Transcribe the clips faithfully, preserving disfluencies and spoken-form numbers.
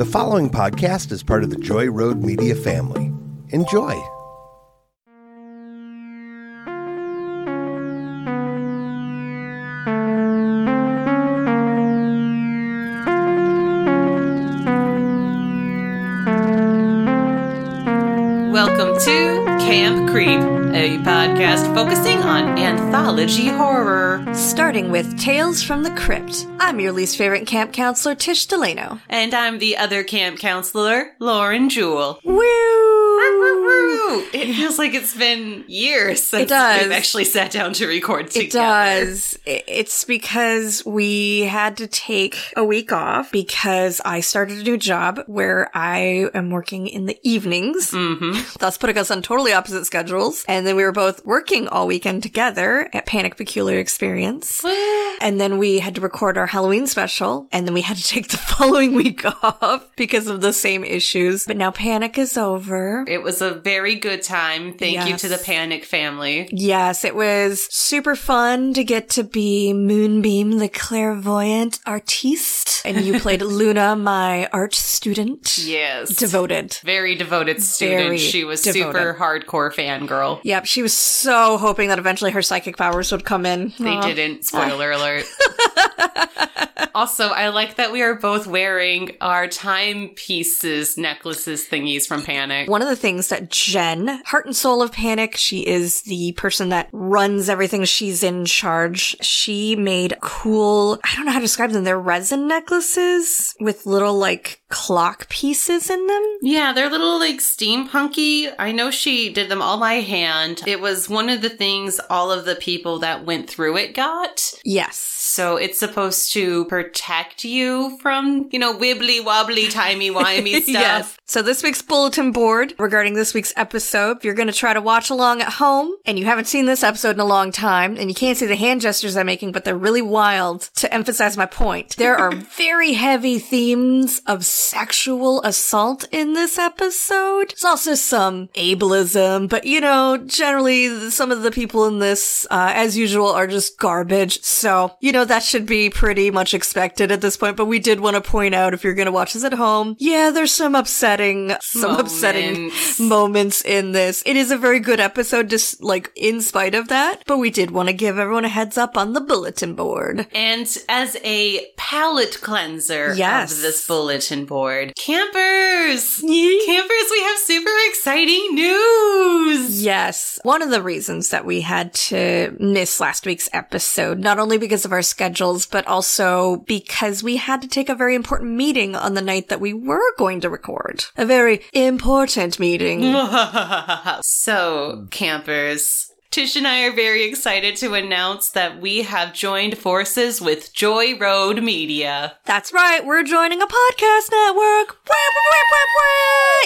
The following podcast is part of the Joy Road Media family. Enjoy. Welcome to Camp Creep, a podcast focusing on anthology horror. Starting with Tales from the Crypt. I'm your least favorite camp counselor, Tish Delano. And I'm the other camp counselor, Lauren Jewell. Woo! It feels like it's been years since we've actually sat down to record together. It does. It's because we had to take a week off because I started a new job where I am working in the evenings, mm-hmm. thus putting us on totally opposite schedules. And then we were both working all weekend together at Panic Peculiar Experience. And then we had to record our Halloween special. And then we had to take the following week off because of the same issues. But now Panic is over. It was a very good time. Thank yes. you to the Panic family. Yes, it was super fun to get to be Moonbeam, the clairvoyant artiste. And you played Luna, my art student. Yes. Devoted. Very devoted student. Very she was devoted. Super hardcore fangirl. Yep. She was so hoping that eventually her psychic powers would come in. They Aww. didn't. Spoiler alert. Also, I like that we are both wearing our timepieces, necklaces, thingies from Panic. One of the things that Jen, heart and soul of Panic, she is the person that runs everything. She's in charge. She made cool, I don't know how to describe them. They're resin necklaces with little like clock pieces in them. Yeah, they're little like steampunky. I know she did them all by hand. It was one of the things all of the people that went through it got. Yes. So it's supposed to protect you from, you know, wibbly wobbly, timey wimey stuff. Yes. So this week's bulletin board regarding this week's episode, if you're going to try to watch along at home and you haven't seen this episode in a long time and you can't see the hand gestures I'm making, but they're really wild to emphasize my point. There are very heavy themes of sexual assault in this episode. There's also some ableism, but you know, generally some of the people in this, uh, as usual, are just garbage. So, you know, that should be pretty much expected at this point, but we did want to point out if you're going to watch this at home, yeah, there's some upsetting, some moments. upsetting moments in this. It is a very good episode, just like in spite of that, but we did want to give everyone a heads up on the bulletin board. And as a palate cleanser yes. of this bulletin board, campers, yes. campers, we have super exciting news. Yes. One of the reasons that we had to miss last week's episode, not only because of our schedules, but also because we had to take a very important meeting on the night that we were going to record. A very important meeting. So, campers, Tish and I are very excited to announce that we have joined forces with Joy Road Media. That's right. We're joining a podcast network.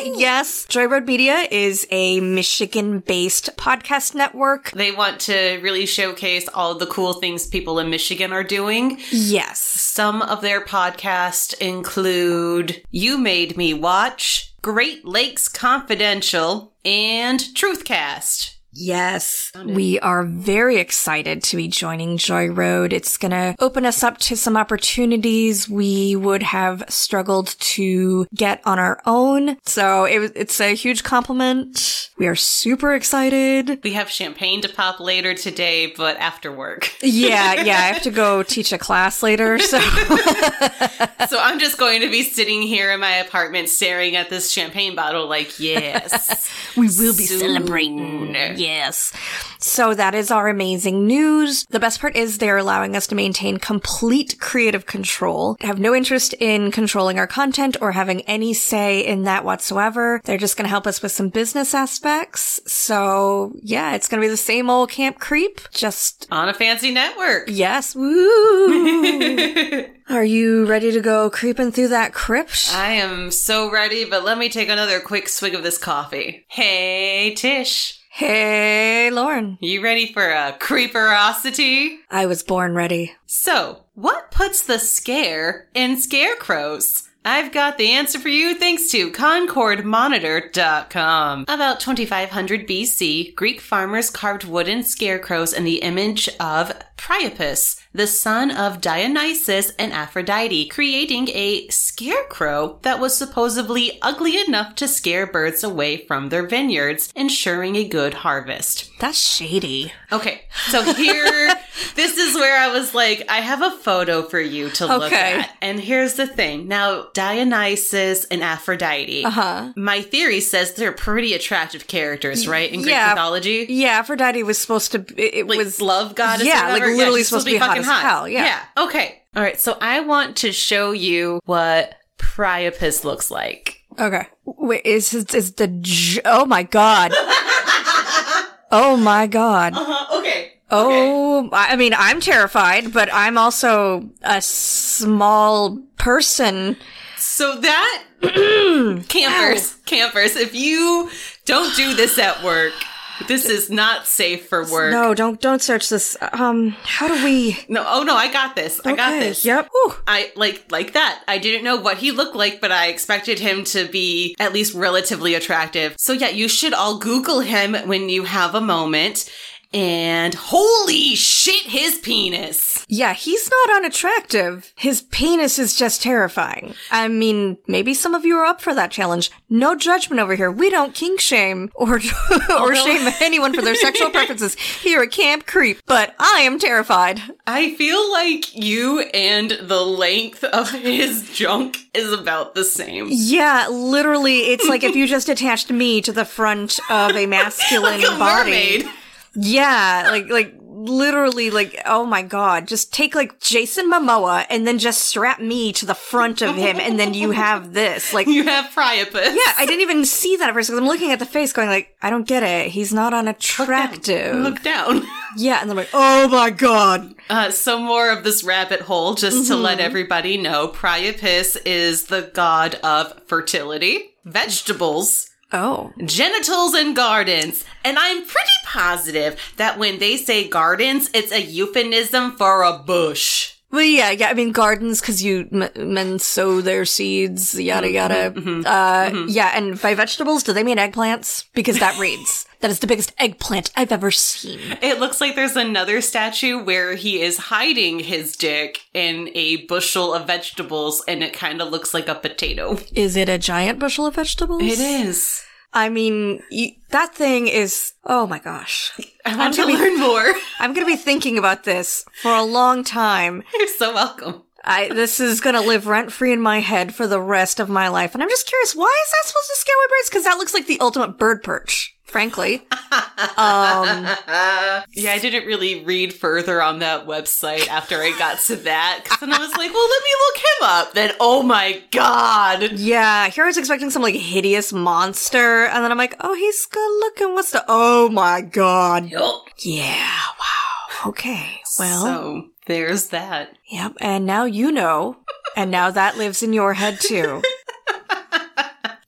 Yes. Joy Road Media is a Michigan-based podcast network. They want to really showcase all the cool things people in Michigan are doing. Yes. Some of their podcasts include You Made Me Watch, Great Lakes Confidential, and Truthcast. Yes, we are very excited to be joining Joy Road. It's going to open us up to some opportunities we would have struggled to get on our own. So it, it's a huge compliment. We are super excited. We have champagne to pop later today, but after work. yeah, yeah, I have to go teach a class later. So. So I'm just going to be sitting here in my apartment staring at this champagne bottle like, yes. We will be soon. Celebrating. Yeah. Yes. So that is our amazing news. The best part is they're allowing us to maintain complete creative control. They have no interest in controlling our content or having any say in that whatsoever. They're just going to help us with some business aspects. So yeah, it's going to be the same old Camp Creep, just on a fancy network. Yes. Woo. Are you ready to go creeping through that crypt? I am so ready, but let me take another quick swig of this coffee. Hey, Tish. Hey, Lauren. You ready for a creeperosity? I was born ready. So, what puts the scare in scarecrows? I've got the answer for you thanks to Concord Monitor dot com. About twenty-five hundred B C, Greek farmers carved wooden scarecrows in the image of Priapus, the son of Dionysus and Aphrodite, creating a scarecrow that was supposedly ugly enough to scare birds away from their vineyards, ensuring a good harvest. That's shady. Okay, so here, this is where I was like, I have a photo for you to okay. look at. And here's the thing. Now, Dionysus and Aphrodite. Uh-huh. My theory says they're pretty attractive characters, right? In Greek yeah. mythology. Yeah, Aphrodite was supposed to be, it like was love goddess. Yeah, like literally yeah, supposed, supposed to be, be hot as hot. hell. Yeah. yeah. Okay. All right. So I want to show you what Priapus looks like. Okay. Wait, is is the j- oh my god. Oh my god. Uh-huh. Okay. Oh, okay. I mean, I'm terrified, but I'm also a small person. So that campers, campers, if you don't do this at work, this is not safe for work. No, don't don't search this. Um, how do we? No, oh no, I got this. Okay, I got this. Yep. Whew. I like like that. I didn't know what he looked like, but I expected him to be at least relatively attractive. So yeah, you should all Google him when you have a moment. And holy shit, his penis. Yeah, he's not unattractive. His penis is just terrifying. I mean, maybe some of you are up for that challenge. No judgment over here. We don't kink shame or, or shame anyone for their sexual preferences here at Camp Creep. But I am terrified. I feel like you and the length of his junk is about the same. Yeah, literally. It's like if you just attached me to the front of a masculine like a body. Mermaid. Yeah, like, like, literally, like, oh my god, just take, like, Jason Momoa and then just strap me to the front of him and then you have this, like... You have Priapus. Yeah, I didn't even see that at first because I'm looking at the face going, like, I don't get it. He's not unattractive. Look down. Look down. Yeah, and I'm like, oh my god. Uh, so more of this rabbit hole, just mm-hmm. to let everybody know, Priapus is the god of fertility, vegetables... Oh. Genitals and gardens. And I'm pretty positive that when they say gardens, it's a euphemism for a bush. Well, yeah, yeah. I mean, gardens, because you m- men sow their seeds, yada, yada. Mm-hmm. Uh, mm-hmm. Yeah, and by vegetables, do they mean eggplants? Because that reads... That is the biggest eggplant I've ever seen. It looks like there's another statue where he is hiding his dick in a bushel of vegetables, and it kind of looks like a potato. Is it a giant bushel of vegetables? It is. I mean, you, that thing is... Oh my gosh. I want to learn more. I'm going to be thinking about this for a long time. You're so welcome. I, this is going to live rent-free in my head for the rest of my life. And I'm just curious, why is that supposed to scare away birds? Because that looks like the ultimate bird perch. Frankly. Um, yeah, I didn't really read further on that website after I got to that. Because then I was like, well, let me look him up. Then, oh my god. Yeah, here I was expecting some, like, hideous monster. And then I'm like, oh, he's good looking. What's the... Oh my god. Yep. Yeah, wow. Okay, well... So, there's that. Yep, and now you know. And now that lives in your head, too.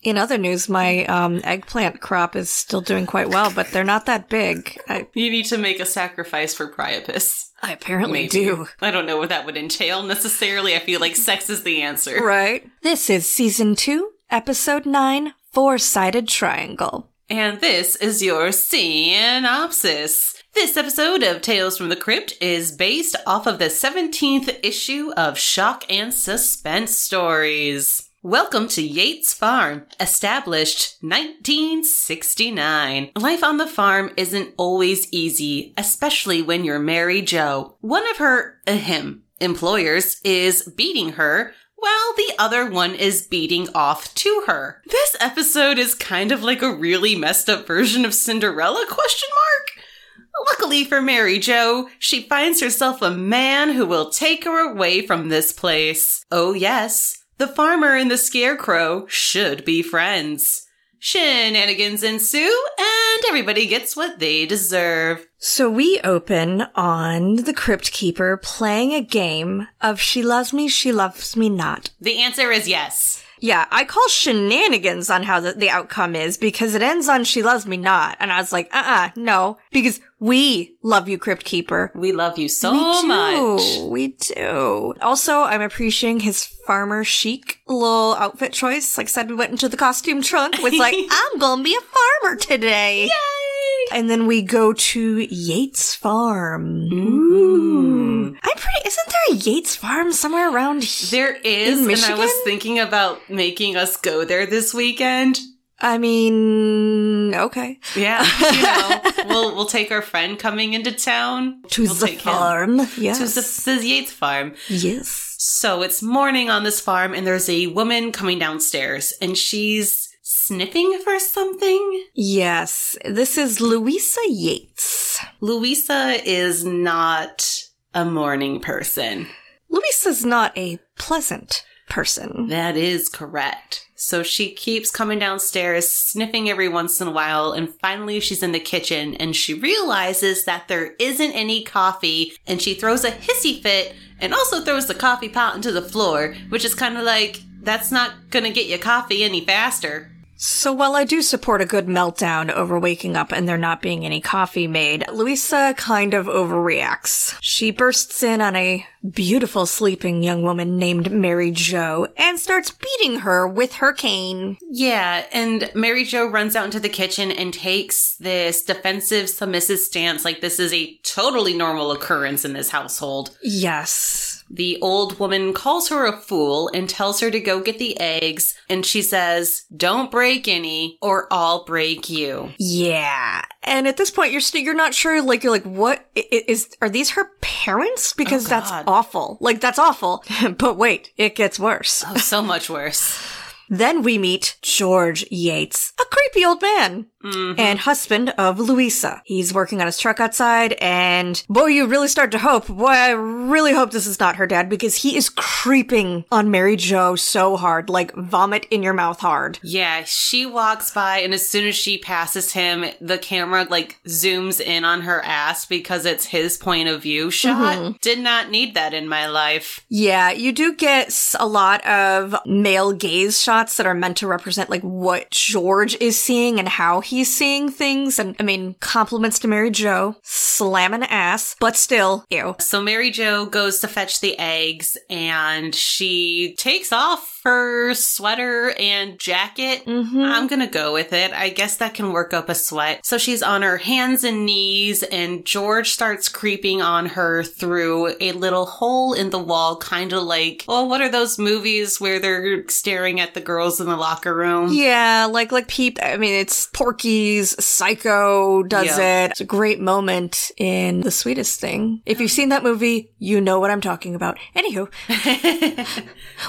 In other news, my um, eggplant crop is still doing quite well, but they're not that big. I- you need to make a sacrifice for Priapus. I apparently Maybe. do. I don't know what that would entail necessarily. I feel like sex is the answer. Right. This is Season two, Episode nine, Four-Sided Triangle. And this is your synopsis. This episode of Tales from the Crypt is based off of the seventeenth issue of Shock and Suspense Stories. Welcome to Yates Farm, established nineteen sixty-nine. Life on the farm isn't always easy, especially when you're Mary Jo. One of her, ahem, employers is beating her, while the other one is beating off to her. This episode is kind of like a really messed up version of Cinderella, question mark? Luckily for Mary Jo, she finds herself a man who will take her away from this place. Oh yes. The farmer and the scarecrow should be friends. Shenanigans ensue, and everybody gets what they deserve. So we open on the Crypt Keeper playing a game of She Loves Me, She Loves Me Not. The answer is yes. Yeah, I call shenanigans on how the, the outcome is because it ends on She Loves Me Not. And I was like, uh-uh, no, because we love you, Crypt Keeper. We love you so we much. We do. Also, I'm appreciating his farmer chic little outfit choice. Like I said, we went into the costume trunk. Was like, I'm going to be a farmer today. Yay! And then we go to Yates Farm. Ooh. I'm pretty, isn't there a Yates Farm somewhere around here? There is, in Michigan? And I was thinking about making us go there this weekend. I mean, okay. Yeah, you know, we'll we'll take our friend coming into town. To we'll the take farm, him. Yes. To the, the Yates Farm. Yes. So it's morning on this farm, and there's a woman coming downstairs, and she's sniffing for something. Yes, this is Louisa Yates. Louisa is not a morning person. Louisa's not a pleasant person. That is correct. So she keeps coming downstairs, sniffing every once in a while, and finally she's in the kitchen, and she realizes that there isn't any coffee, and she throws a hissy fit, and also throws the coffee pot into the floor, which is kind of like, that's not gonna get you coffee any faster. So while I do support a good meltdown over waking up and there not being any coffee made, Louisa kind of overreacts. She bursts in on a beautiful sleeping young woman named Mary Jo and starts beating her with her cane. Yeah, and Mary Jo runs out into the kitchen and takes this defensive, submissive stance like this is a totally normal occurrence in this household. Yes. The old woman calls her a fool and tells her to go get the eggs, and she says, don't break any or I'll break you. Yeah. And at this point, you're st- you're not sure, like, you're like, what is, are these her parents? Because oh, that's awful. Like, that's awful. But wait, it gets worse. Oh, so much worse. Then we meet George Yates, a creepy old man, mm-hmm. and husband of Louisa. He's working on his truck outside, and boy, you really start to hope. Boy, I really hope this is not her dad, because he is creeping on Mary Jo so hard, like vomit in your mouth hard. Yeah, she walks by, and as soon as she passes him, the camera, like, zooms in on her ass because it's his point of view shot. Mm-hmm. Did not need that in my life. Yeah, you do get a lot of male gaze shots that are meant to represent, like, what George is seeing and how he's seeing things. And, I mean, compliments to Mary Jo. Slamming ass. But still, ew. So Mary Jo goes to fetch the eggs, and she takes off her sweater and jacket. Mm-hmm. I'm gonna go with it. I guess that can work up a sweat. So she's on her hands and knees, and George starts creeping on her through a little hole in the wall, kind of like, oh, what are those movies where they're staring at the girls in the locker room? Yeah, like, like Peep. I mean, it's Porky's Psycho does yeah. it. It's a great moment in The Sweetest Thing. If you've seen that movie, you know what I'm talking about. Anywho,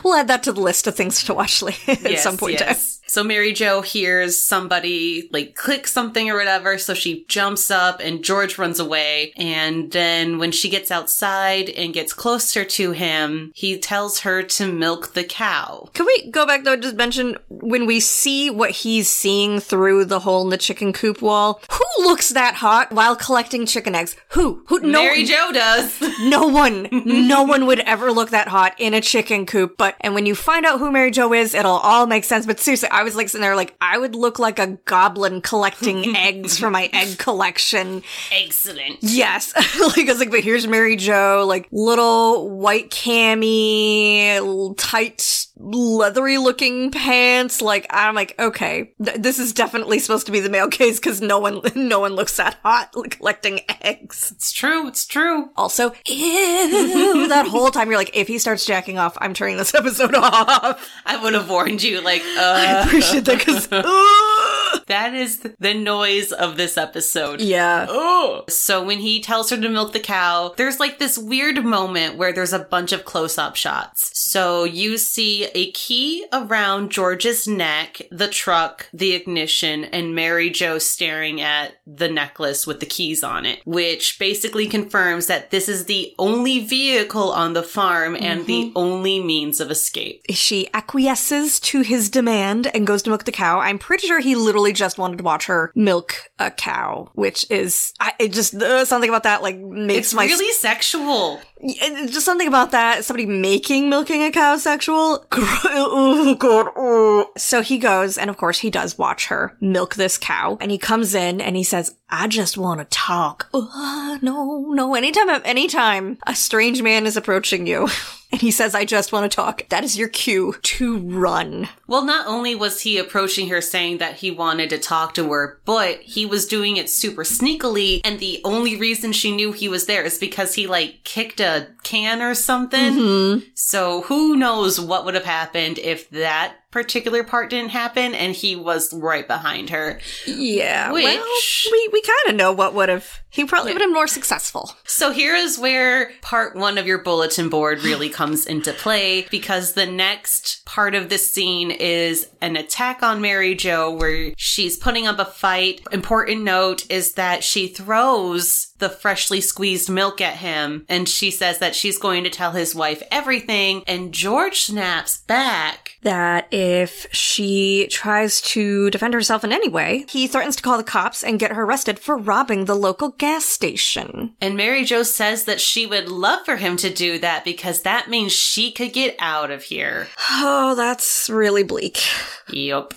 we'll add that to the list of things to watch later at yes, some point. Yes. So Mary Jo hears somebody, like, click something or whatever, so she jumps up and George runs away. And then when she gets outside and gets closer to him, he tells her to milk the cow. Can we go back, though, and just mention when we see what he's seeing through the hole in the chicken coop wall? Who looks that hot while collecting chicken eggs? Who? Who? No, Mary Jo does. No one. No one would ever look that hot in a chicken coop. But, and when you find out who Mary Jo is, it'll all make sense. But seriously, I was like sitting there like, I would look like a goblin collecting eggs for my egg collection. Excellent. Yes. Like, I was like, but here's Mary Jo, like, little white cami, tight, leathery looking pants. Like, I'm like, okay, th- this is definitely supposed to be the male case because no one, no one looks that hot collecting eggs. It's true. It's true. Also, ew, that whole time you're like, if he starts jacking off, I'm turning this episode off. I would have warned you, like, uh. I appreciate that because uh. that is the noise of this episode. Yeah. Oh. So when he tells her to milk the cow, there's like this weird moment where there's a bunch of close-up shots. So you see a key around George's neck, the truck, the ignition, and Mary Jo staring at the necklace with the keys on it, which basically confirms that this is the only vehicle on the farm and mm-hmm. the only means of escape. She acquiesces to his demand and goes to milk the cow. I'm pretty sure he literally just wanted to watch her milk a cow, which is, I, it just, uh, something about that, like, makes it's my... It's really sp- sexual. Just something about that, somebody making milking a cow sexual. Oh, God. Oh. So he goes, and of course he does watch her milk this cow, and he comes in and he says, I just want to talk. Oh, no, no. Anytime, anytime a strange man is approaching you... And he says, I just want to talk. That is your cue to run. Well, not only was he approaching her saying that he wanted to talk to her, but he was doing it super sneakily. And the only reason she knew he was there is because he, like, kicked a can or something. Mm-hmm. So who knows what would have happened if that particular part didn't happen and he was right behind her. Yeah. Which, well, we, we kind of know what would have. He probably would have been more successful. So here is where part one of your bulletin board really comes into play, because the next part of this scene is an attack on Mary Jo where she's putting up a fight. Important note is that she throws the freshly squeezed milk at him and she says that she's going to tell his wife everything, and George snaps back that if she tries to defend herself in any way, he threatens to call the cops and get her arrested for robbing the local gas station. And Mary Jo says that she would love for him to do that because that means she could get out of here. Oh, that's really bleak. Yep.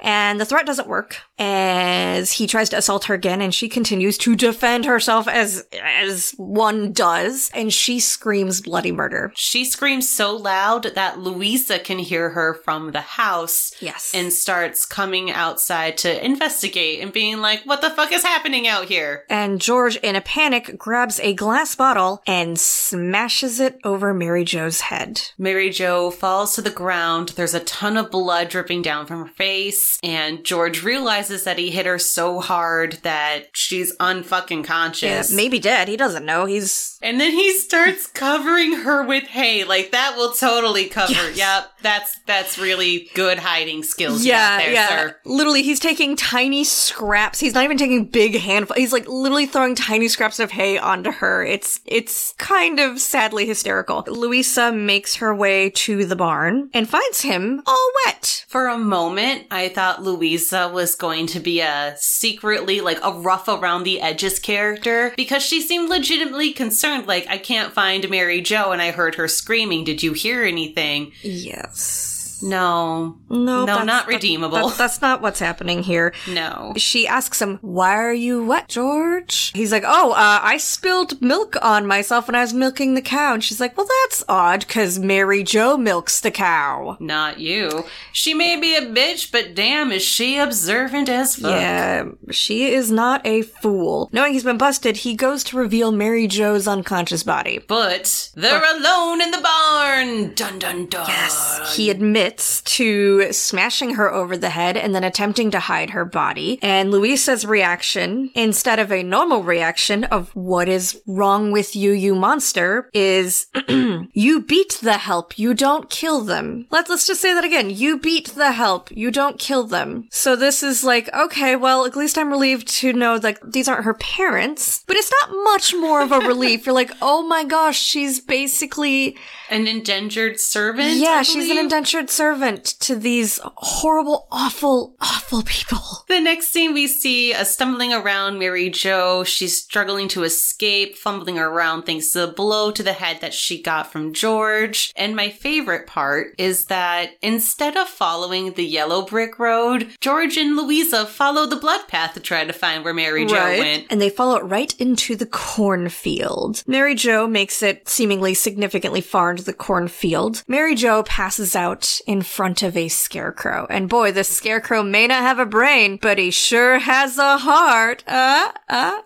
And the threat doesn't work as he tries to assault her again, and she continues to defend herself as as one does, and she screams bloody murder. She screams so loud that Louisa can hear her from the house. Yes. And starts coming outside to investigate and being like, what the fuck is happening out here? And George, in a panic, grabs a glass bottle and smashes it over Mary Jo's head. Mary Jo falls to the ground. There's a ton of blood dripping down from her face, and George realizes that he hit her so hard that she's unfucking conscious. Yeah, maybe dead. He doesn't know. He's... And then he starts covering her with hay. Like, that will totally cover... Yes. Yep. That's that's really good hiding skills. Yeah, there, yeah. Sir. Literally, he's taking tiny scraps. He's not even taking big handfuls. He's, like, literally throwing tiny scraps of hay onto her. It's it's kind of sadly hysterical. Louisa makes her way to the barn and finds him all wet. For a moment, I thought Louisa was going to be a secretly, like, a rough around the edges character, because she seemed legitimately concerned. Like, I can't find Mary Jo, and I heard her screaming. Did you hear anything? Yes. No. No, no, not redeemable. That, that, that's not what's happening here. No. She asks him, why are you wet, George? He's like, oh, uh, I spilled milk on myself when I was milking the cow. And she's like, well, that's odd, because Mary Jo milks the cow. Not you. She may be a bitch, but damn, is she observant as fuck. Yeah, she is not a fool. Knowing he's been busted, he goes to reveal Mary Jo's unconscious body. But they're oh. alone in the barn! Dun, dun, dun. Yes, he admits to smashing her over the head and then attempting to hide her body. And Louisa's reaction, instead of a normal reaction of what is wrong with you, you monster, is you beat the help, you don't kill them. Let's let's just say that again. You beat the help, you don't kill them. So this is like, okay, well, at least I'm relieved to know that these aren't her parents. But it's not much more of a relief. You're like, oh my gosh, she's basically... An indentured servant? Yeah, she's an indentured servant. servant to these horrible, awful, awful people. The next scene we see a stumbling around Mary Jo. She's struggling to escape, fumbling around thanks to the blow to the head that she got from George. And my favorite part is that instead of following the yellow brick road, George and Louisa follow the blood path to try to find where Mary Jo right. went. And they follow it right into the cornfield. Mary Jo makes it seemingly significantly far into the cornfield. Mary Jo passes out in front of a scarecrow. And boy, this scarecrow may not have a brain, but he sure has a heart. Uh, uh.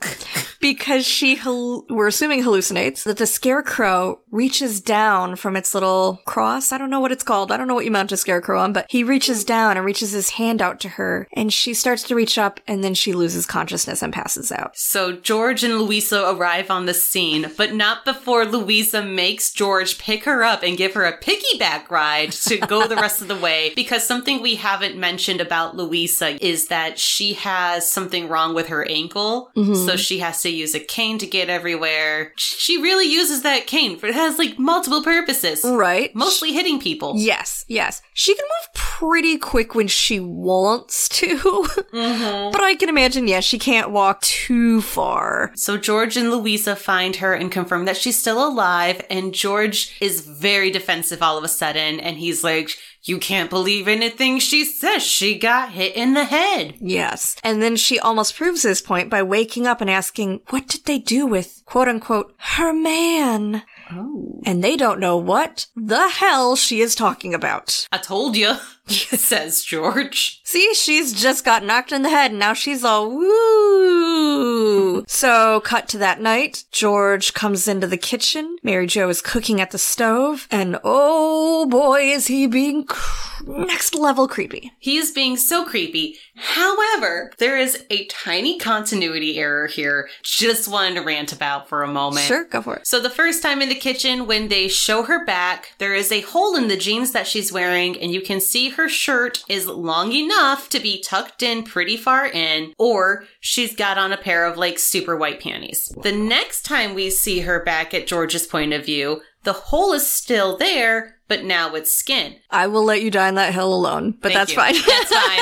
Because she, hal- we're assuming hallucinates, that the scarecrow reaches down from its little cross. I don't know what it's called. I don't know what you mount a scarecrow on, but he reaches down and reaches his hand out to her. And she starts to reach up, and then she loses consciousness and passes out. So George and Louisa arrive on the scene, but not before Louisa makes George pick her up and give her a piggyback ride to go the rest of the way, because something we haven't mentioned about Louisa is that she has something wrong with her ankle, mm-hmm. so she has to use a cane to get everywhere. She really uses that cane, for it has, like, multiple purposes. Right. Mostly hitting people. Yes, yes. She can move pretty quick when she wants to, mm-hmm. but I can imagine, yeah, she can't walk too far. So George and Louisa find her and confirm that she's still alive, and George is very defensive all of a sudden, and he's like, you can't believe anything she says. She got hit in the head. Yes. And then she almost proves this point by waking up and asking, what did they do with, quote unquote, her man? Oh. And they don't know what the hell she is talking about. I told you, says George. See, she's just got knocked in the head and now she's all woo. So cut to that night. George comes into the kitchen. Mary Jo is cooking at the stove. And oh boy, is he being cr- next level creepy. He is being so creepy. However, there is a tiny continuity error here. Just wanted to rant about for a moment. Sure, go for it. So the first time in the kitchen, when they show her back, there is a hole in the jeans that she's wearing, and you can see her shirt is long enough to be tucked in pretty far in, or she's got on a pair of like super white panties. The next time we see her back at George's point of view, the hole is still there, but now it's skin. I will let you die on that hill alone, but Thank that's you. fine. That's fine.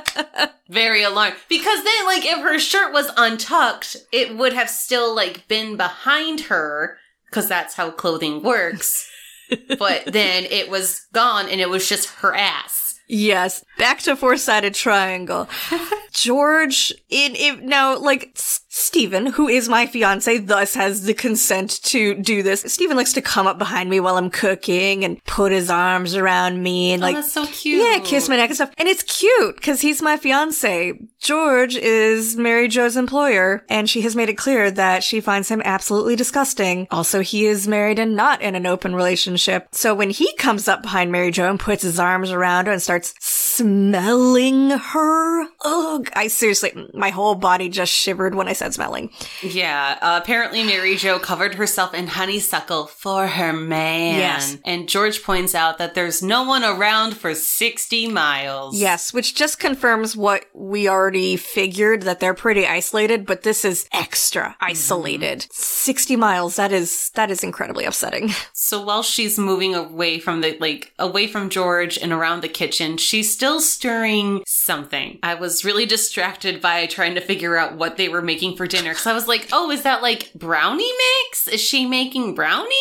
I was very alarmed. Because then, like, if her shirt was untucked, it would have still, like, been behind her, because that's how clothing works. But then it was gone, and it was just her ass. Yes. Back to Four-Sided Triangle. George, in, in, now, like, S- Stephen, who is my fiancé, thus has the consent to do this. Stephen likes to come up behind me while I'm cooking and put his arms around me and, like, oh, that's so cute. Yeah, kiss my neck and stuff. And it's cute because he's my fiancé. George is Mary Jo's employer, and she has made it clear that she finds him absolutely disgusting. Also, he is married and not in an open relationship. So when he comes up behind Mary Jo and puts his arms around her and starts smelling her. Oh, I seriously, my whole body just shivered when I said smelling. Yeah. Uh, apparently, Mary Jo covered herself in honeysuckle for her man. Yes. And George points out that there's no one around for sixty miles. Yes, which just confirms what we already figured, that they're pretty isolated, but this is extra isolated. Mm-hmm. sixty miles. That is, that is incredibly upsetting. So while she's moving away from the, like, away from George and around the kitchen, she's still stirring something. I was really distracted by trying to figure out what they were making for dinner. Because I was like, oh, is that like brownie mix? Is she making brownies?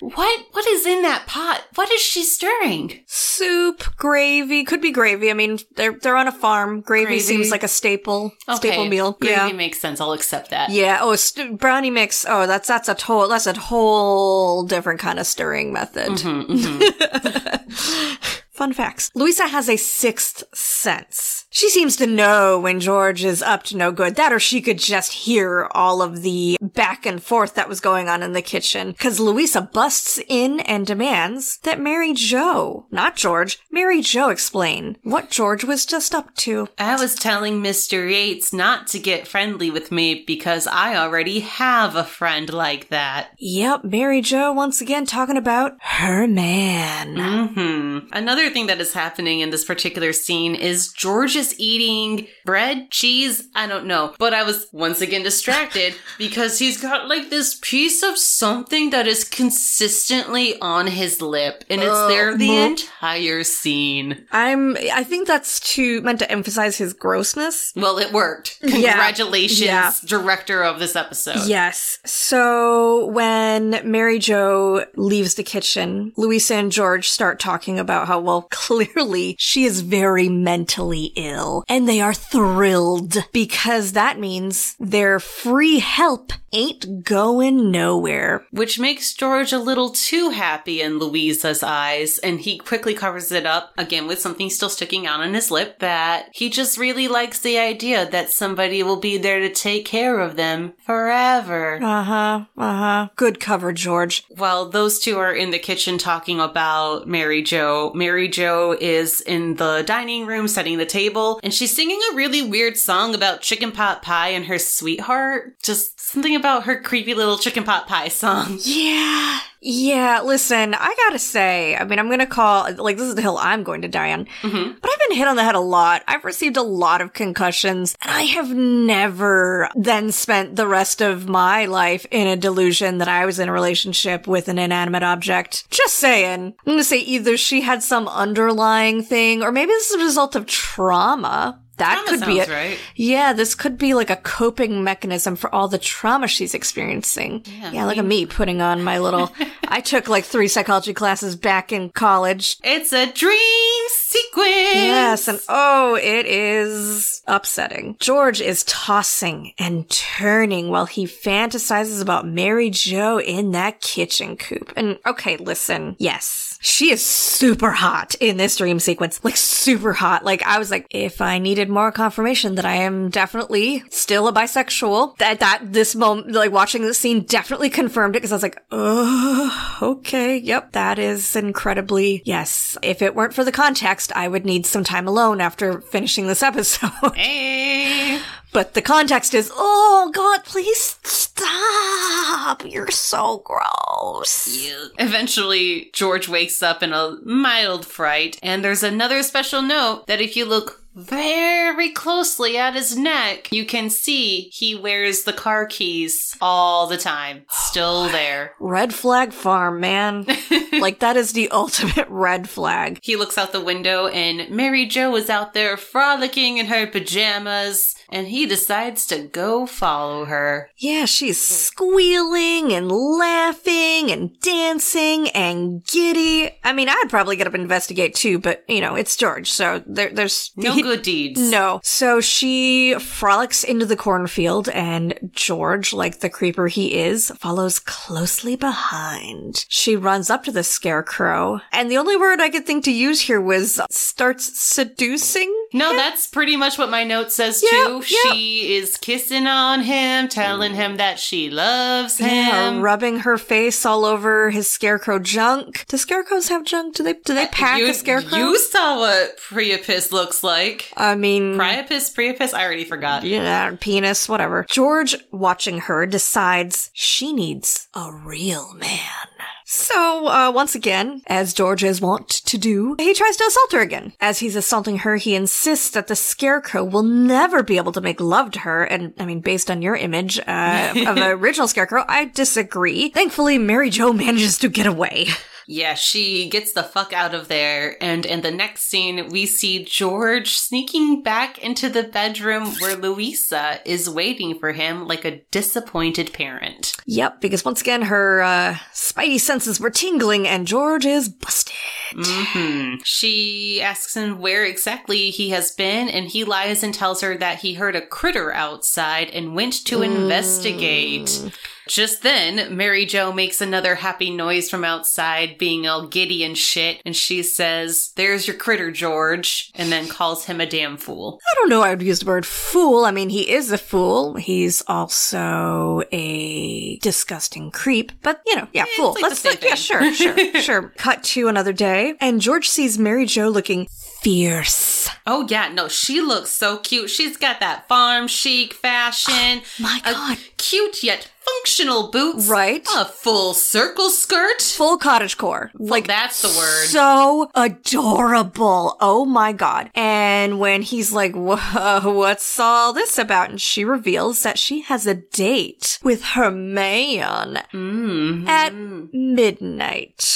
What? What is in that pot? What is she stirring? Soup, gravy. Could be gravy. I mean, they're they're on a farm. Gravy, gravy. seems like a staple, okay. staple meal. Gravy yeah. makes sense. I'll accept that. Yeah. Oh, st- brownie mix. Oh, that's that's a whole that's a whole different kind of stirring method. Mm-hmm, mm-hmm. Fun facts. Louisa has a sixth sense. She seems to know when George is up to no good. That or she could just hear all of the back and forth that was going on in the kitchen. Because Louisa busts in and demands that Mary Jo, not George, Mary Jo explain what George was just up to. I was telling Mister Yates not to get friendly with me because I already have a friend like that. Yep, Mary Jo once again talking about her man. Mm-hmm. Another thing that is happening in this particular scene is George is eating bread, cheese, I don't know. But I was once again distracted because he's got like this piece of something that is consistently on his lip, and it's uh, there the m- entire scene. I'm I think that's to meant to emphasize his grossness. Well, it worked. Congratulations, yeah. Yeah. Director of this episode. Yes. So when Mary Jo leaves the kitchen, Louisa and George start talking about how, well, clearly she is very mentally ill, and they are thrilled because that means their free help ain't going nowhere. Which makes George a little too happy in Louisa's eyes, and he quickly covers it up again with something still sticking out on his lip, that he just really likes the idea that somebody will be there to take care of them forever. Uh-huh, uh-huh. Good cover, George. While those two are in the kitchen talking about Mary Jo, Mary Jo is in the dining room setting the table, and she's singing a really weird song about chicken pot pie and her sweetheart. Just something about her creepy little chicken pot pie song. Yeah. Yeah, listen, I gotta say, I mean, I'm gonna call, like, this is the hill I'm going to die on, mm-hmm. but I've been hit on the head a lot. I've received a lot of concussions, and I have never then spent the rest of my life in a delusion that I was in a relationship with an inanimate object. Just saying. I'm gonna say either she had some underlying thing, or maybe this is a result of trauma. that trauma could be it. Right. Yeah, this could be like a coping mechanism for all the trauma she's experiencing. Yeah, yeah, look at me putting on my little... I took like three psychology classes back in college. It's a dream sequence! Yes, and oh, it is upsetting. George is tossing and turning while he fantasizes about Mary Jo in that kitchen coop. And okay, listen, yes, she is super hot in this dream sequence. Like, super hot. Like, I was like, if I needed more confirmation that I am definitely still a bisexual, that, that this moment, like, watching this scene definitely confirmed it, because I was like, oh, okay, yep, that is incredibly, yes. If it weren't for the context, I would need some time alone after finishing this episode. Hey. But the context is, oh, God, please stop. You're so gross. Yeah. Eventually, George wakes up in a mild fright. And there's another special note that if you look very closely at his neck, you can see he wears the car keys all the time. Still there. Red flag farm, man. Like, that is the ultimate red flag. He looks out the window and Mary Jo is out there frolicking in her pajamas. And he decides to go follow her. Yeah, she's squealing and laughing and dancing and giddy. I mean, I'd probably get up and investigate too, but, you know, it's George, so there, there's... No he, good deeds. No. So she frolics into the cornfield, and George, like the creeper he is, follows closely behind. She runs up to the scarecrow, and the only word I could think to use here was starts seducing. No, him? That's pretty much what my note says, yeah, too. Yeah. She is kissing on him, telling him that she loves him. Yeah, rubbing her face all over his scarecrow junk. Do scarecrows have junk? Do they do they pack you, a scarecrow? You saw what Priapus looks like. I mean... Priapus, Priapus? I already forgot. Yeah, penis, whatever. George, watching her, decides she needs a real man. So, uh, once again, as George is wont to do, he tries to assault her again. As he's assaulting her, he insists that the scarecrow will never be able to make love to her. And, I mean, based on your image uh, of the original scarecrow, I disagree. Thankfully, Mary Jo manages to get away. Yeah, she gets the fuck out of there. And in the next scene, we see George sneaking back into the bedroom where Louisa is waiting for him like a disappointed parent. Yep, because once again, her uh, spidey senses were tingling and George is busted. Mm-hmm. She asks him where exactly he has been, and he lies and tells her that he heard a critter outside and went to mm. investigate. Just then, Mary Jo makes another happy noise from outside, being all giddy and shit, and she says, "There's your critter, George," and then calls him a damn fool. I don't know I would use the word fool. I mean, he is a fool. He's also a disgusting creep, but, you know, yeah, it's fool. Like Let's the same thing. Yeah, sure, sure, sure. Cut to another day, and George sees Mary Jo looking fierce. Oh, yeah. No, she looks so cute. She's got that farm chic fashion. Oh, my God. Cute yet functional boots. Right. A full circle skirt. Full cottagecore. Well, like, that's the word. So adorable. Oh, my God. And when he's like, whoa, what's all this about? And she reveals that she has a date with her man mm-hmm. at midnight.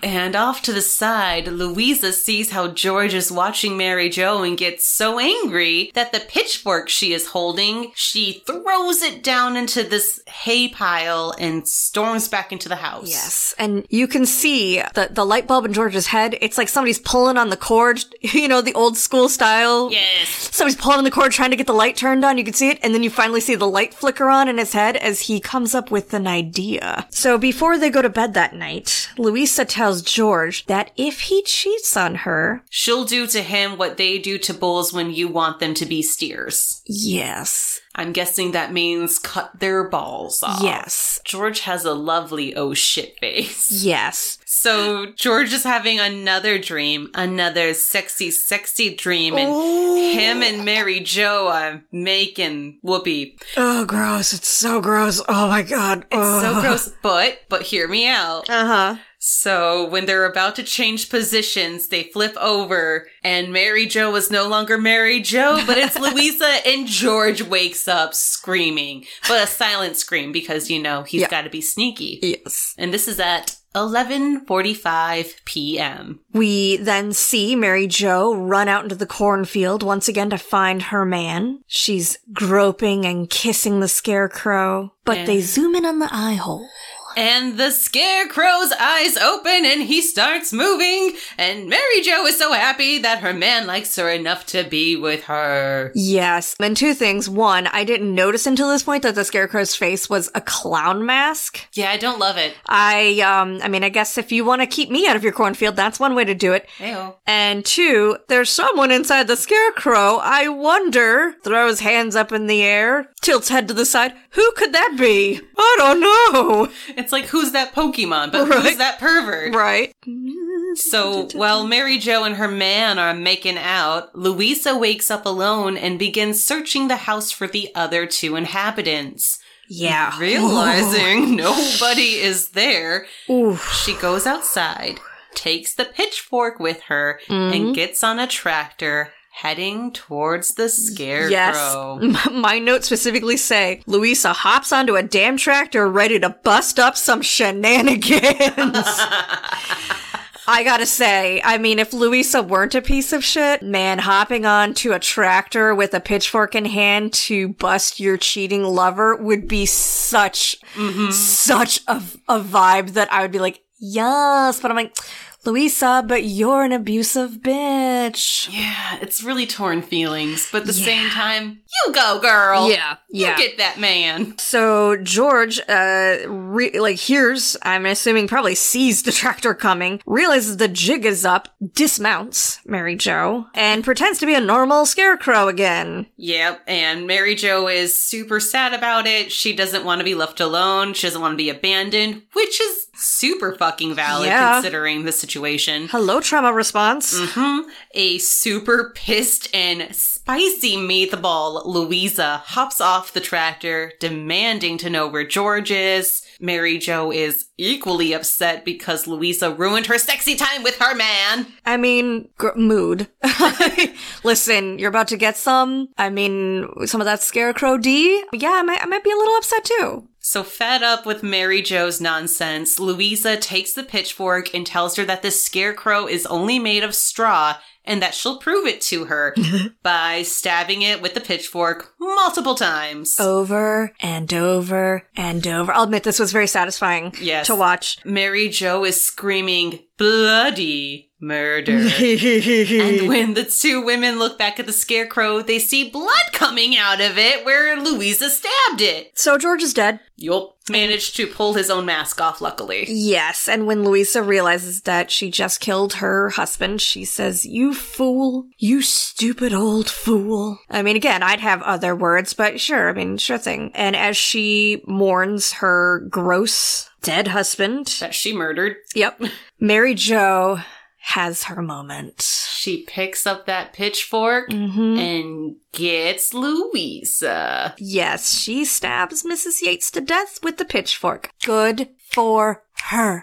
And off to the side, Louisa sees how George is watching Mary Jo and gets so angry that the pitchfork she is holding, she throws it down into this hay pile and storms back into the house. Yes, and you can see the, the light bulb in George's head. It's like somebody's pulling on the cord, you know, the old school style. Yes. Somebody's pulling on the cord trying to get the light turned on. You can see it, and then you finally see the light flicker on in his head as he comes up with an idea. So before they go to bed that night, Louisa tells George that if he cheats on her, she'll do to him what they do to bulls when you want them to be steers. Yes. I'm guessing that means cut their balls off. Yes. George has a lovely oh shit face. Yes. So George is having another dream, another sexy, sexy dream, and ooh, him and Mary Jo are making whoopee. Oh, gross. It's so gross. Oh, my God. It's oh. so gross, but, but hear me out. Uh-huh. So when they're about to change positions, they flip over and Mary Jo is no longer Mary Jo, but it's Louisa, and George wakes up screaming, but a silent scream because, you know, he's yeah. got to be sneaky. Yes. And this is at eleven forty-five p.m. We then see Mary Jo run out into the cornfield once again to find her man. She's groping and kissing the scarecrow, but and they zoom in on the eye hole. And the scarecrow's eyes open and he starts moving, and Mary Jo is so happy that her man likes her enough to be with her. Yes. And two things. One, I didn't notice until this point that the scarecrow's face was a clown mask. Yeah, I don't love it. I, um, I mean, I guess if you want to keep me out of your cornfield, that's one way to do it. Ayo. And two, there's someone inside the scarecrow. I wonder, throws hands up in the air, tilts head to the side. Who could that be? I don't know. It's like, who's that Pokemon? But right. Who's that pervert? Right. So while Mary Jo and her man are making out, Louisa wakes up alone and begins searching the house for the other two inhabitants. Yeah. Realizing Ooh. nobody is there, Ooh. she goes outside, takes the pitchfork with her, mm-hmm. and gets on a tractor, heading towards the scarecrow. Yes. My notes specifically say, Louisa hops onto a damn tractor ready to bust up some shenanigans. I gotta say, I mean, if Louisa weren't a piece of shit, man, hopping onto a tractor with a pitchfork in hand to bust your cheating lover would be such, mm-hmm. such a, a vibe that I would be like, yes, but I'm like... Louisa, but you're an abusive bitch. Yeah, it's really torn feelings, but at the yeah. same time, you go, girl. Yeah, yeah. You get that man. So George, uh, re- like, hears, I'm assuming probably sees the tractor coming, realizes the jig is up, dismounts Mary Jo, and pretends to be a normal scarecrow again. Yep, and Mary Jo is super sad about it. She doesn't want to be left alone. She doesn't want to be abandoned, which is super fucking valid yeah. considering the situation. situation. Hello, trauma response. Mm-hmm. A super pissed and spicy meatball, Louisa hops off the tractor, demanding to know where George is. Mary Jo is equally upset because Louisa ruined her sexy time with her man. I mean, gr- mood. Listen, you're about to get some, I mean, some of that scarecrow D. Yeah, I might, I might be a little upset too. So fed up with Mary Jo's nonsense, Louisa takes the pitchfork and tells her that the scarecrow is only made of straw and that she'll prove it to her by stabbing it with the pitchfork multiple times. Over and over and over. I'll admit this was very satisfying yes. to watch. Mary Jo is screaming, bloody murder. And when the two women look back at the scarecrow, they see blood coming out of it where Louisa stabbed it. So George is dead. Yup. Managed to pull his own mask off, luckily. Yes, and when Louisa realizes that she just killed her husband, she says, you fool. You stupid old fool. I mean, again, I'd have other words, but sure, I mean, sure thing. And as she mourns her gross dead husband... that she murdered. Yep. Mary Jo... has her moment. She picks up that pitchfork mm-hmm. and gets Louisa. Yes, she stabs Missus Yates to death with the pitchfork. Good for her.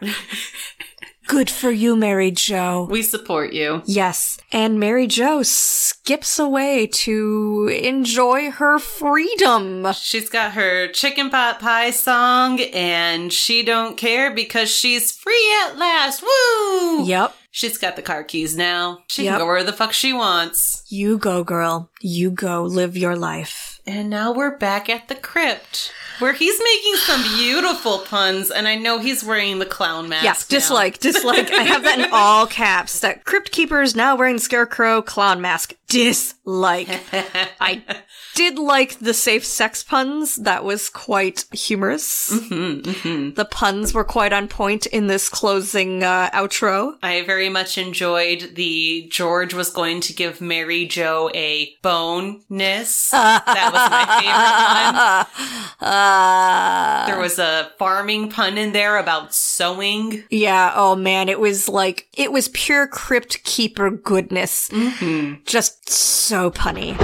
Good for you, Mary Jo. We support you. Yes. And Mary Jo skips away to enjoy her freedom. She's got her chicken pot pie song and she don't care because she's free at last. Woo! Yep. She's got the car keys now. She yep. can go where the fuck she wants. You go, girl. You go. Live your life. And now we're back at the crypt, where he's making some beautiful puns, and I know he's wearing the clown mask. Yes, yeah, dislike, now. dislike. I have that in all caps. That crypt keeper's now wearing the scarecrow clown mask. Dislike. I did like the safe sex puns. That was quite humorous. Mm-hmm, mm-hmm. The puns were quite on point in this closing uh, outro. I very much enjoyed the George was going to give Mary Jo a bonus. That was my favorite one. Uh, there was a farming pun in there about sewing. Yeah. Oh, man. It was like, it was pure crypt keeper goodness. Mm-hmm. Just so punny.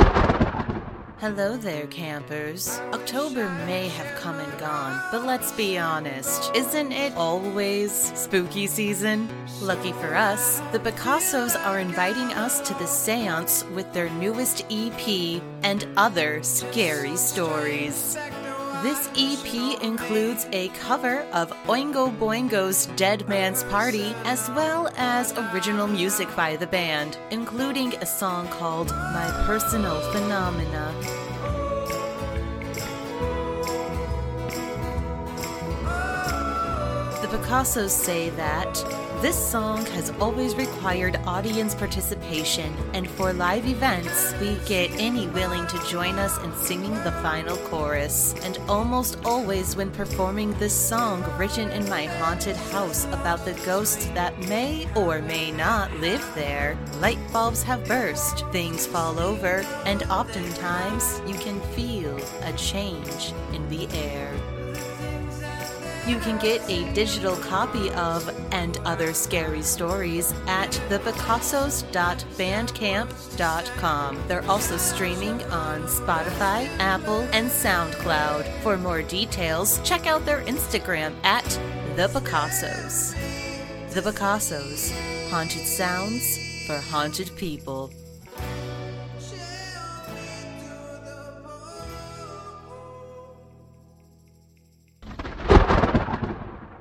Hello there, campers. October may have come and gone, but let's be honest, isn't it always spooky season? Lucky for us, the Picassos are inviting us to the seance with their newest E P and other scary stories. This E P includes a cover of Oingo Boingo's Dead Man's Party, as well as original music by the band, including a song called My Personal Phenomena. The Picassos say that this song has always required audience participation, and for live events, we get any willing to join us in singing the final chorus. And almost always when performing this song written in my haunted house about the ghosts that may or may not live there, light bulbs have burst, things fall over, and oftentimes you can feel a change in the air. You can get a digital copy of And Other Scary Stories at the picassos dot bandcamp dot com. They're also streaming on Spotify, Apple, and SoundCloud. For more details, check out their Instagram at The Picassos. The Picassos. Haunted sounds for haunted people.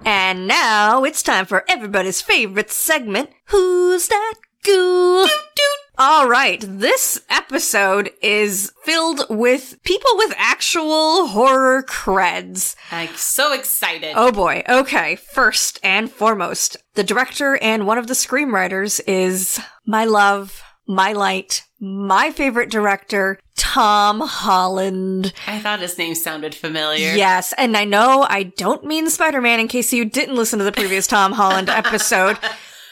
And now it's time for everybody's favorite segment, Who's That Ghoul? Doot, doot. All right, this episode is filled with people with actual horror creds. I'm so excited. Oh boy, okay. First and foremost, the director and one of the screenwriters is my love, my light, my favorite director, Tom Holland. I thought his name sounded familiar. Yes, and I know I don't mean Spider-Man in case you didn't listen to the previous Tom Holland episode.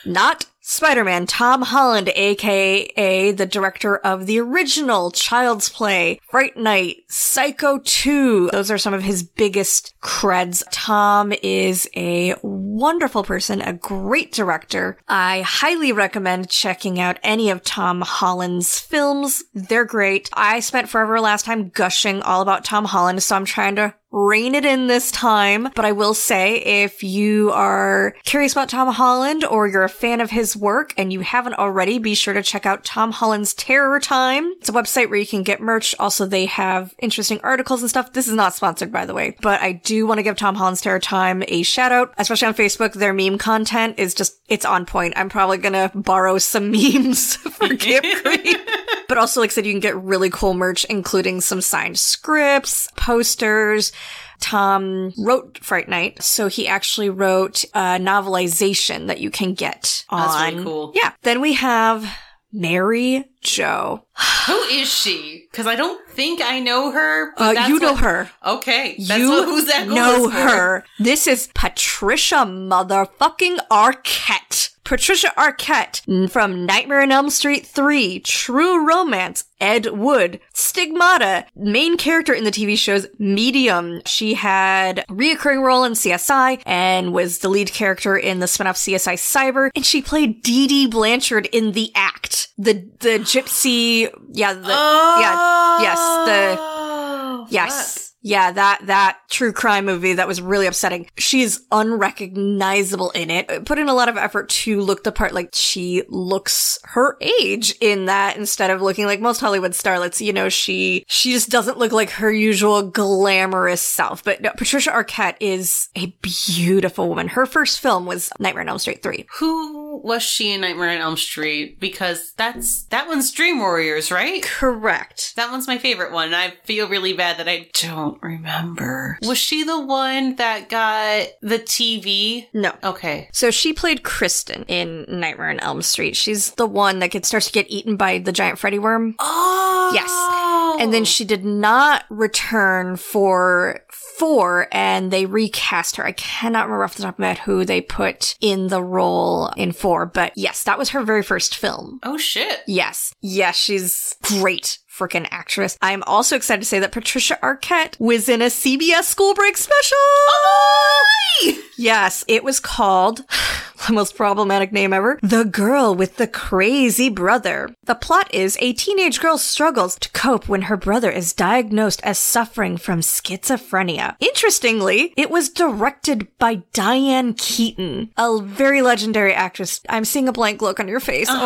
Not Spider-Man, Tom Holland, aka the director of the original Child's Play, Fright Night, Psycho two. Those are some of his biggest creds. Tom is a wonderful person, a great director. I highly recommend checking out any of Tom Holland's films. They're great. I spent forever last time gushing all about Tom Holland, so I'm trying to rein it in this time. But I will say, if you are curious about Tom Holland or you're a fan of his work and you haven't already, be sure to check out Tom Holland's Terror Time. It's a website where you can get merch. Also, they have interesting articles and stuff. This is not sponsored, by the way, but I do want to give Tom Holland's Terror Time a shout out, especially on Facebook. Their meme content is just, it's on point. I'm probably going to borrow some memes for Camp Creep. But also, like I said, you can get really cool merch, including some signed scripts, posters. Tom wrote Fright Night, so he actually wrote a novelization that you can get on. That's really cool. Yeah. Then we have Mary Jo. Who is she? Because I don't think I know her. But uh, that's you know what... her. Okay. That's you what, who's that know her. For? This is Patricia motherfucking Arquette. Patricia Arquette from Nightmare on Elm Street three, True Romance, Ed Wood, Stigmata, main character in the T V shows Medium. She had a reoccurring role in C S I and was the lead character in the spinoff C S I Cyber. And she played Dee Dee Blanchard in The Act, the the gypsy, yeah, the, oh, yeah, yes, the, yes. Fuck. Yeah, that, that true crime movie that was really upsetting. She's unrecognizable in it. Put in a lot of effort to look the part, like she looks her age in that instead of looking like most Hollywood starlets. You know, she, she just doesn't look like her usual glamorous self. But no, Patricia Arquette is a beautiful woman. Her first film was Nightmare on Elm Street three. Who was she in Nightmare on Elm Street? Because that's, that one's Dream Warriors, right? Correct. That one's my favorite one. I feel really bad that I don't remember. Was she the one that got the T V? No. Okay. So she played Kristen in Nightmare on Elm Street. She's the one that gets, starts to get eaten by the giant Freddy worm. Oh! Yes. And then she did not return for four, and they recast her. I cannot remember off the top of my head who they put in the role in four, but yes, that was her very first film. Oh, shit. Yes. Yes, she's great. Freaking actress. I'm also excited to say that Patricia Arquette was in a C B S School Break special. Oh! Yes, it was called, the most problematic name ever, The Girl with the Crazy Brother. The plot is a teenage girl struggles to cope when her brother is diagnosed as suffering from schizophrenia. Interestingly, it was directed by Diane Keaton, a very legendary actress. I'm seeing a blank look on your face. Uh-huh.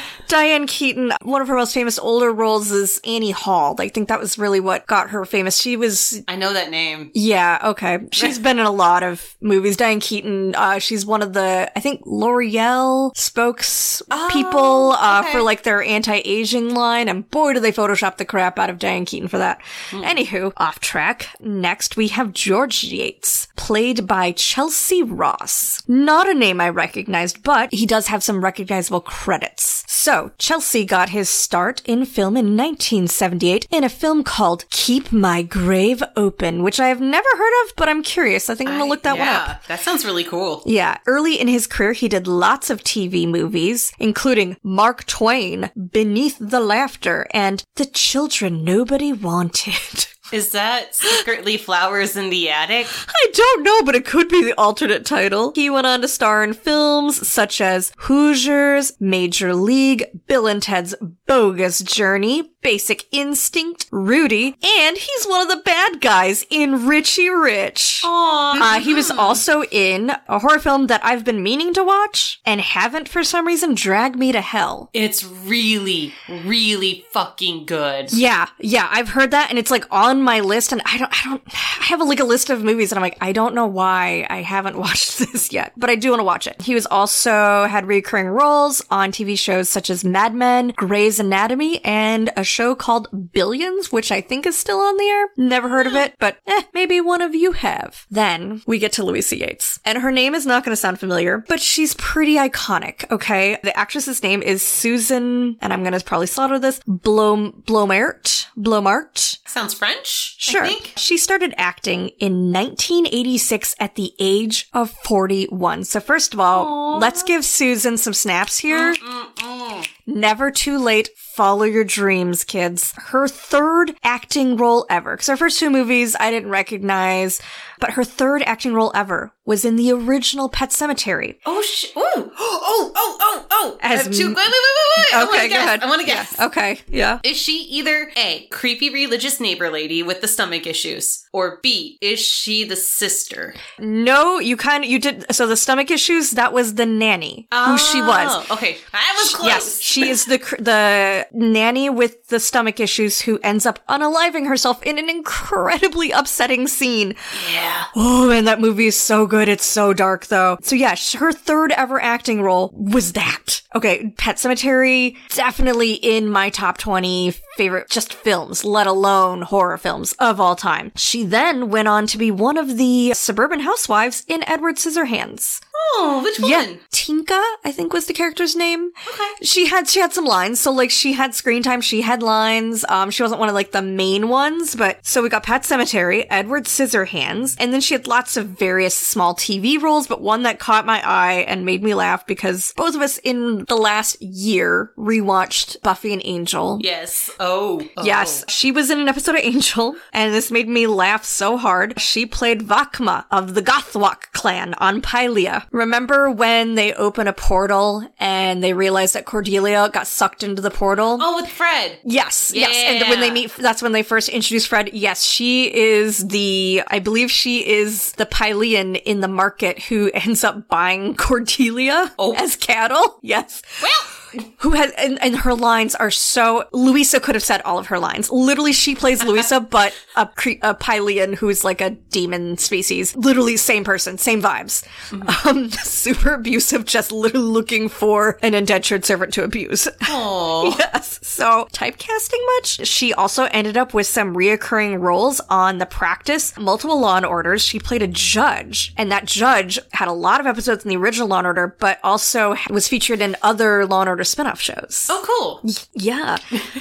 Oh, Diane Keaton, one of her most famous older roles is was Annie Hall. I think that was really what got her famous. She was... I know that name. Yeah, okay. She's been in a lot of movies. Diane Keaton, uh, she's one of the, I think, L'Oreal spokespeople oh, okay. uh, for, like, their anti-aging line. And boy, do they Photoshop the crap out of Diane Keaton for that. Mm. Anywho, off track. Next, we have George Yates, played by Chelsea Ross. Not a name I recognized, but he does have some recognizable credits. So, Chelsea got his start in film in nineteen seventy-eight in a film called Keep My Grave Open, which I have never heard of, but I'm curious. I think I'm going to look that yeah, one up. That sounds really cool. Yeah. Early in his career, he did lots of T V movies, including Mark Twain, Beneath the Laughter, and The Children Nobody Wanted. Is that secretly Flowers in the Attic? I don't know, but it could be the alternate title. He went on to star in films such as Hoosiers, Major League, Bill and Ted's Bogus Journey, Basic Instinct, Rudy, and he's one of the bad guys in Richie Rich. Aww. Uh, he was also in a horror film that I've been meaning to watch and haven't for some reason, Drag Me to Hell. It's really, really fucking good. Yeah, yeah, I've heard that, and it's like on my list, and I don't, I don't, I have a, like a list of movies, and I'm like, I don't know why I haven't watched this yet, but I do want to watch it. He was also had recurring roles on T V shows such as Mad Men, Grey's Anatomy, and a show called Billions, which I think is still on the air. Never heard of it, but eh, maybe one of you have. Then we get to Louisa Yates, and her name is not going to sound familiar, but she's pretty iconic, okay? The actress's name is Susan, and I'm going to probably slaughter this, Blom, Blommart, Blommart. Sounds French, sure. I think. She started acting in nineteen eighty-six at the age of forty-one. So first of all, aww, let's give Susan some snaps here. Mm-mm-mm. Never too late. Follow your dreams, kids. Her third acting role ever, because her first two movies I didn't recognize, but her third acting role ever was in the original Pet Sematary. Oh, shit. Oh, oh, oh, oh. As I have two. Wait, wait, wait, wait, wait. Okay, go ahead. I want to guess. Yeah. Okay, yeah. Is she either A, creepy religious neighbor lady with the stomach issues, or B, is she the sister? No, you kind of, you did, so the stomach issues, that was the nanny, oh, who she was. Okay, I was close. Yes, she is the the nanny with the stomach issues who ends up unaliving herself in an incredibly upsetting scene. Yeah. Oh, man, that movie is so good. It's so dark, though. So, yeah, her third ever acting role was that. Okay, Pet Sematary, definitely in my top twenty favorite just films, let alone horror films of all time. She then went on to be one of the suburban housewives in Edward Scissorhands. Oh, which one? Yeah, Tinka, I think was the character's name. Okay. She had she had some lines, so like she had screen time, she had lines. Um, she wasn't one of like the main ones, but so we got Pet Sematary, Edward Scissorhands, and then she had lots of various small T V roles, but one that caught my eye and made me laugh because both of us in the last year rewatched Buffy and Angel. Yes. Oh. oh. Yes. She was in an episode of Angel, and this made me laugh so hard. She played Vakma of the Gothwalk clan on Pylea. Remember when they open a portal and they realize that Cordelia got sucked into the portal? Oh, with Fred. Yes, yeah. yes. And when they meet, that's when they first introduce Fred. Yes, she is the, I believe she is the Pylean in the market who ends up buying Cordelia oh. as cattle. Yes. Well. Who has, and, and her lines are so, Louisa could have said all of her lines. Literally, she plays Louisa, but a, cre- a Pylean who is like a demon species. Literally, same person, same vibes. Mm-hmm. Um, super abusive, just literally looking for an indentured servant to abuse. Oh. Yes. So, typecasting much? She also ended up with some reoccurring roles on The Practice, multiple Law and Orders. She played a judge, and that judge had a lot of episodes in the original Law and Order, but also was featured in other Law and Order spin-off shows. Oh, cool. Yeah.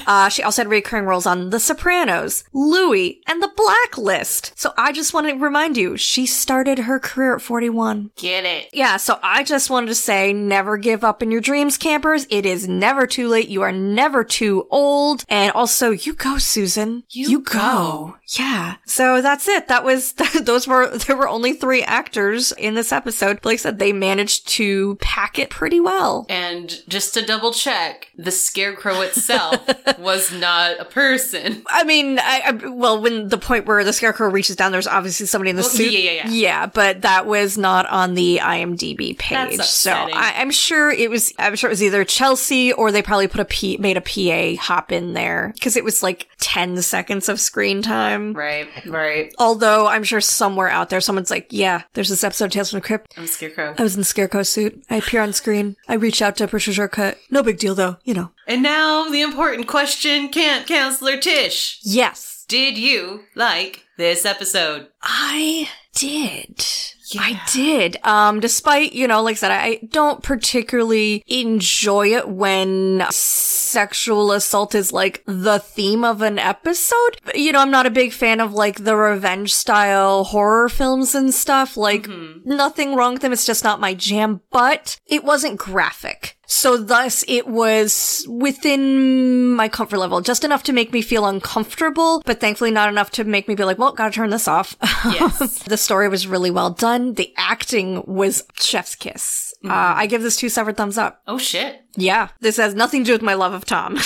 Uh, she also had recurring roles on The Sopranos, Louie, and The Blacklist. So I just want to remind you, she started her career at forty-one. Get it. Yeah, so I just wanted to say, never give up in your dreams, campers. It is never too late. You are never too old. And also, you go, Susan. You, you go. go. Yeah. So that's it. That was, those were, there were only three actors in this episode. Like I said, they managed to pack it pretty well. And just to double check, the scarecrow itself was not a person. I mean, I, I well, when the point where the scarecrow reaches down, there's obviously somebody in the well, suit. Yeah, yeah, yeah. Yeah, but that was not on the IMDb page. That's so I, I'm sure it was. I'm sure it was either Chelsea or they probably put a P, made a P A hop in there because it was like ten seconds of screen time. Right, right. Although I'm sure somewhere out there, someone's like, yeah, there's this episode of Tales from the Crypt. I'm scarecrow. I was in the scarecrow suit. I appear on screen. I reach out to Patricia Arquette. No big deal, though. You know. And now the important question, Camp Counselor Tish. Yes. Did you like this episode? I did. Yeah. I did. Um, despite, you know, like I said, I don't particularly enjoy it when sexual assault is like the theme of an episode. You know, I'm not a big fan of like the revenge style horror films and stuff. Like mm-hmm. nothing wrong with them. It's just not my jam, but it wasn't graphic. So thus it was within my comfort level, just enough to make me feel uncomfortable, but thankfully not enough to make me be like, well, gotta turn this off. Yes. The story was really well done. The acting was chef's kiss. Mm. Uh, I give this two severed thumbs up. Oh, shit. Yeah. This has nothing to do with my love of Tom.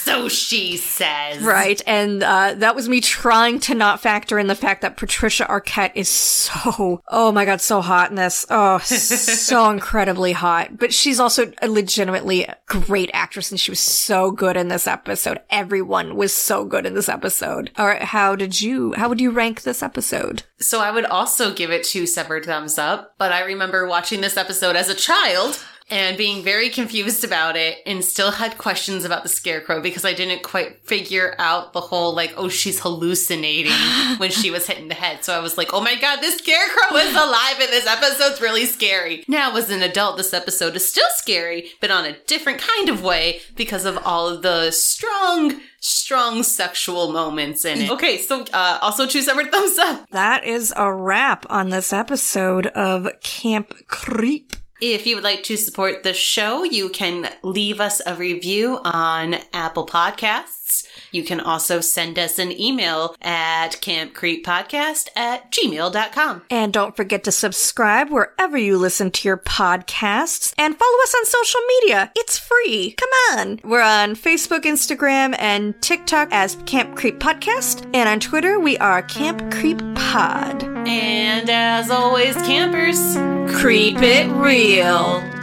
So she says. Right. And uh, that was me trying to not factor in the fact that Patricia Arquette is so, oh my God, so hot in this. Oh, so incredibly hot. But she's also a legitimately great actress and she was so good in this episode. Everyone was so good in this episode. All right. How did you, how would you rank this episode? So I would also give it two separate thumbs up, but I remember watching this episode as a child and being very confused about it and still had questions about the scarecrow because I didn't quite figure out the whole, like, oh, she's hallucinating when she was hit in the head. So I was like, oh my God, this scarecrow is alive and this episode's really scary. Now as an adult, this episode is still scary, but on a different kind of way because of all of the strong... strong sexual moments in it. Okay, so uh, also two separate thumbs up. That is a wrap on this episode of Camp Creep. If you would like to support the show, you can leave us a review on Apple Podcasts. You can also send us an email at campcreeppodcast at gmail dot com. And don't forget to subscribe wherever you listen to your podcasts and follow us on social media. It's free. Come on. We're on Facebook, Instagram, and TikTok as Camp Creep Podcast. And on Twitter, we are Camp Creep Pod. And as always, campers, creep it real.